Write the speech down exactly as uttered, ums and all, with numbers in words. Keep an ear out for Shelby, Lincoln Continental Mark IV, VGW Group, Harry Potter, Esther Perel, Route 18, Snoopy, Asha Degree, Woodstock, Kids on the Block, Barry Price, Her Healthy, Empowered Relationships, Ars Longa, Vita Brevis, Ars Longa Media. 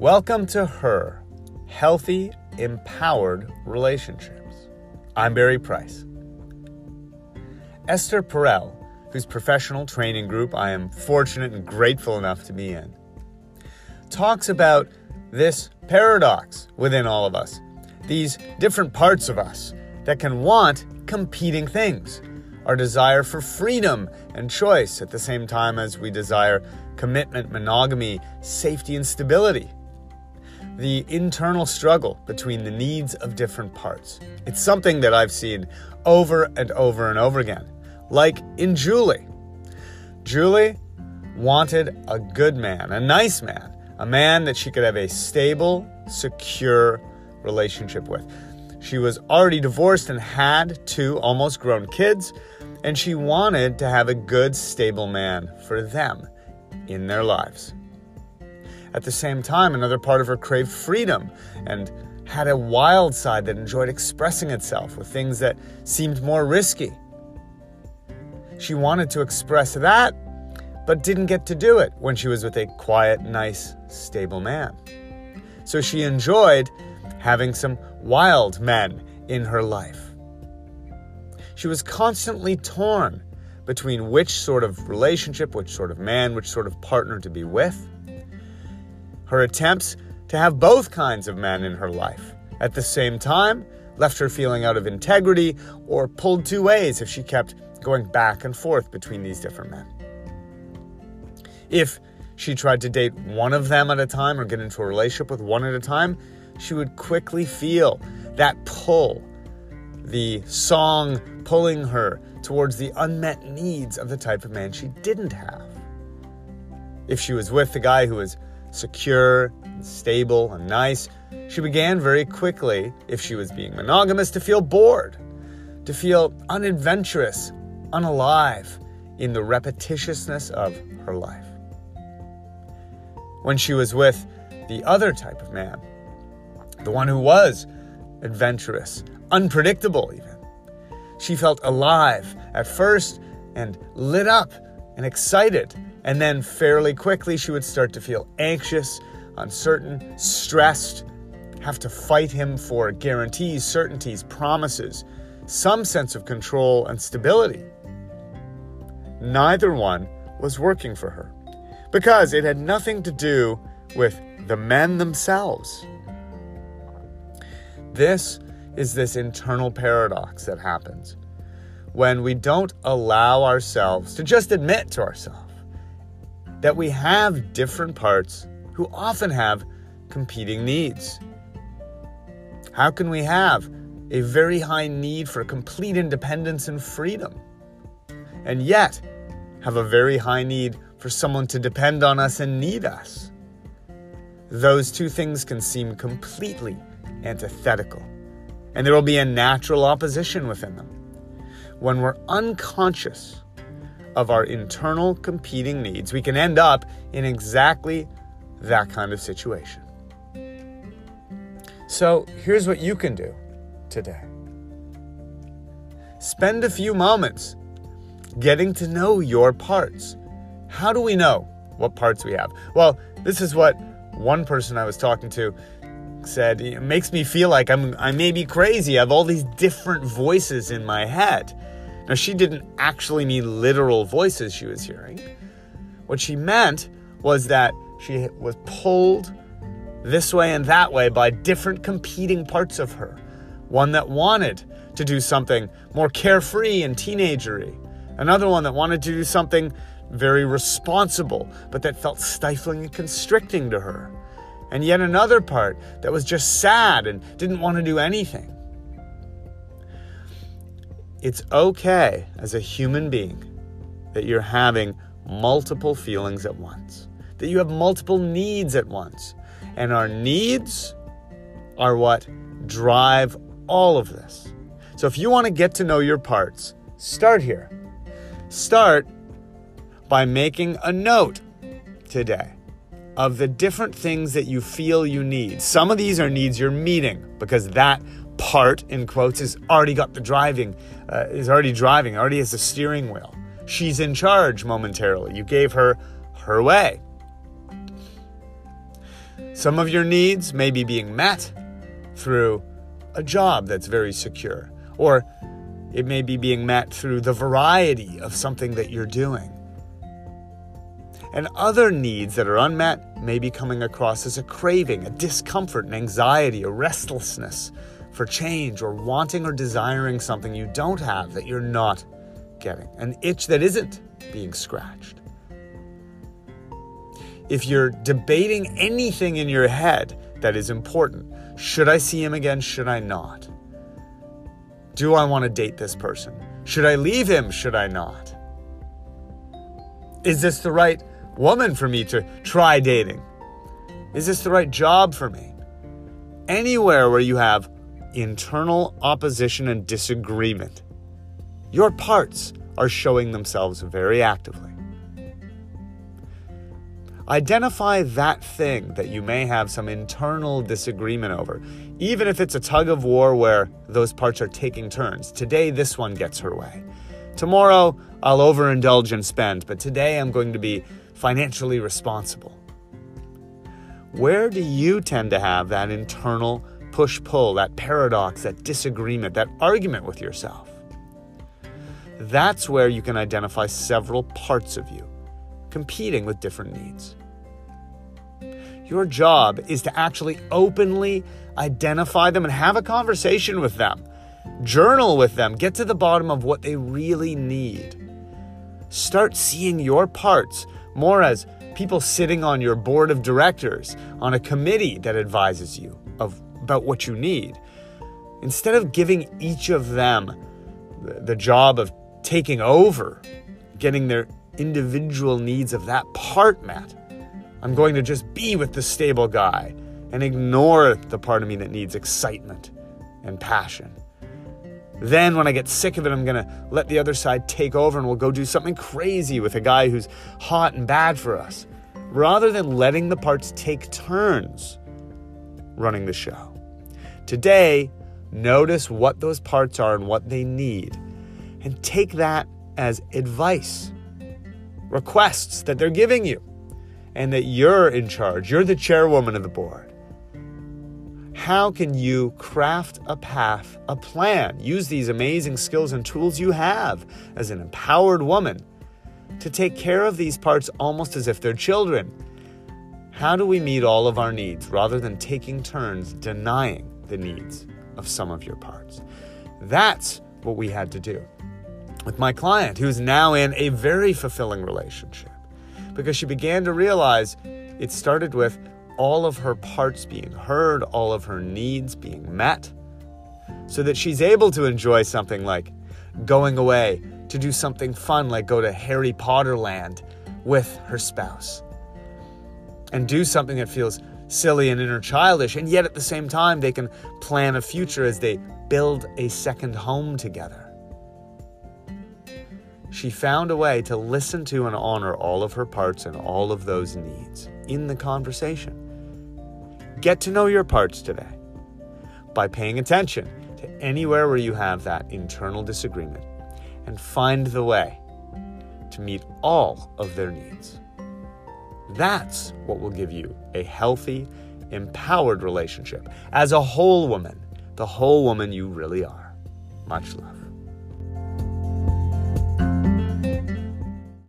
Welcome to Her Healthy, Empowered Relationships. I'm Barry Price. Esther Perel, whose professional training group I am fortunate and grateful enough to be in, talks about this paradox within all of us, these different parts of us that can want competing things, our desire for freedom and choice at the same time as we desire commitment, monogamy, safety, and stability. The internal struggle between the needs of different parts. It's something that I've seen over and over and over again, like in Julie. Julie wanted a good man, a nice man, a man that she could have a stable, secure relationship with. She was already divorced and had two almost grown kids, and she wanted to have a good, stable man for them in their lives. At the same time, another part of her craved freedom and had a wild side that enjoyed expressing itself with things that seemed more risky. She wanted to express that, but didn't get to do it when she was with a quiet, nice, stable man. So she enjoyed having some wild men in her life. She was constantly torn between which sort of relationship, which sort of man, which sort of partner to be with. Her attempts to have both kinds of men in her life at the same time left her feeling out of integrity or pulled two ways if she kept going back and forth between these different men. If she tried to date one of them at a time or get into a relationship with one at a time, she would quickly feel that pull, the song pulling her towards the unmet needs of the type of man she didn't have. If she was with the guy who was secure and stable and nice, she began very quickly, if she was being monogamous, to feel bored, to feel unadventurous, unalive in the repetitiousness of her life. When she was with the other type of man, the one who was adventurous, unpredictable even, she felt alive at first and lit up and excited, and then fairly quickly she would start to feel anxious, uncertain, stressed, have to fight him for guarantees, certainties, promises, some sense of control and stability. Neither one was working for her because it had nothing to do with the men themselves. This is this internal paradox that happens when we don't allow ourselves to just admit to ourselves that we have different parts who often have competing needs. How can we have a very high need for complete independence and freedom, and yet have a very high need for someone to depend on us and need us? Those two things can seem completely antithetical, and there will be a natural opposition within them. When we're unconscious of our internal competing needs, we can end up in exactly that kind of situation. So here's what you can do today. Spend a few moments getting to know your parts. How do we know what parts we have? Well, this is what one person I was talking to said. It makes me feel like I'm I may be crazy. I have all these different voices in my head. Now, she didn't actually mean literal voices she was hearing. What she meant was that she was pulled this way and that way by different competing parts of her. One that wanted to do something more carefree and teenagery. Another one that wanted to do something very responsible, but that felt stifling and constricting to her. And yet another part that was just sad and didn't want to do anything. It's okay as a human being that you're having multiple feelings at once, that you have multiple needs at once. And our needs are what drive all of this. So if you want to get to know your parts, start here. Start by making a note today of the different things that you feel you need. Some of these are needs you're meeting because that part, in quotes, is already got the driving, uh, is already driving, already has the steering wheel. She's in charge momentarily. You gave her her way. Some of your needs may be being met through a job that's very secure, or it may be being met through the variety of something that you're doing. And other needs that are unmet may be coming across as a craving, a discomfort, an anxiety, a restlessness for change, or wanting or desiring something you don't have that you're not getting, an itch that isn't being scratched. If you're debating anything in your head that is important, should I see him again? Should I not? Do I want to date this person? Should I leave him? Should I not? Is this the right woman for me to try dating? Is this the right job for me? Anywhere where you have internal opposition and disagreement, your parts are showing themselves very actively. Identify that thing that you may have some internal disagreement over, even if it's a tug of war where those parts are taking turns. Today, this one gets her way. Tomorrow, I'll overindulge and spend, but today I'm going to be financially responsible. Where do you tend to have that internal push-pull, that paradox, that disagreement, that argument with yourself? That's where you can identify several parts of you competing with different needs. Your job is to actually openly identify them and have a conversation with them. Journal with them. Get to the bottom of what they really need. Start seeing your parts more as people sitting on your board of directors, on a committee that advises you of about what you need. Instead of giving each of them the job of taking over, getting their individual needs of that part met, I'm going to just be with the stable guy and ignore the part of me that needs excitement and passion. Then when I get sick of it, I'm going to let the other side take over and we'll go do something crazy with a guy who's hot and bad for us, rather than letting the parts take turns running the show. Today, notice what those parts are and what they need, and take that as advice, requests that they're giving you, and that you're in charge. You're the chairwoman of the board. How can you craft a path, a plan? Use these amazing skills and tools you have as an empowered woman to take care of these parts almost as if they're children. How do we meet all of our needs rather than taking turns denying the needs of some of your parts? That's what we had to do with my client, who's now in a very fulfilling relationship, because she began to realize it started with all of her parts being heard, all of her needs being met, so that she's able to enjoy something like going away to do something fun, like go to Harry Potter land with her spouse, and do something that feels silly and inner childish, and yet at the same time they can plan a future as they build a second home together. She found a way to listen to and honor all of her parts and all of those needs in the conversation. Get to know your parts today by paying attention to anywhere where you have that internal disagreement, and find the way to meet all of their needs. That's what will give you a healthy, empowered relationship as a whole woman, the whole woman you really are. Much love.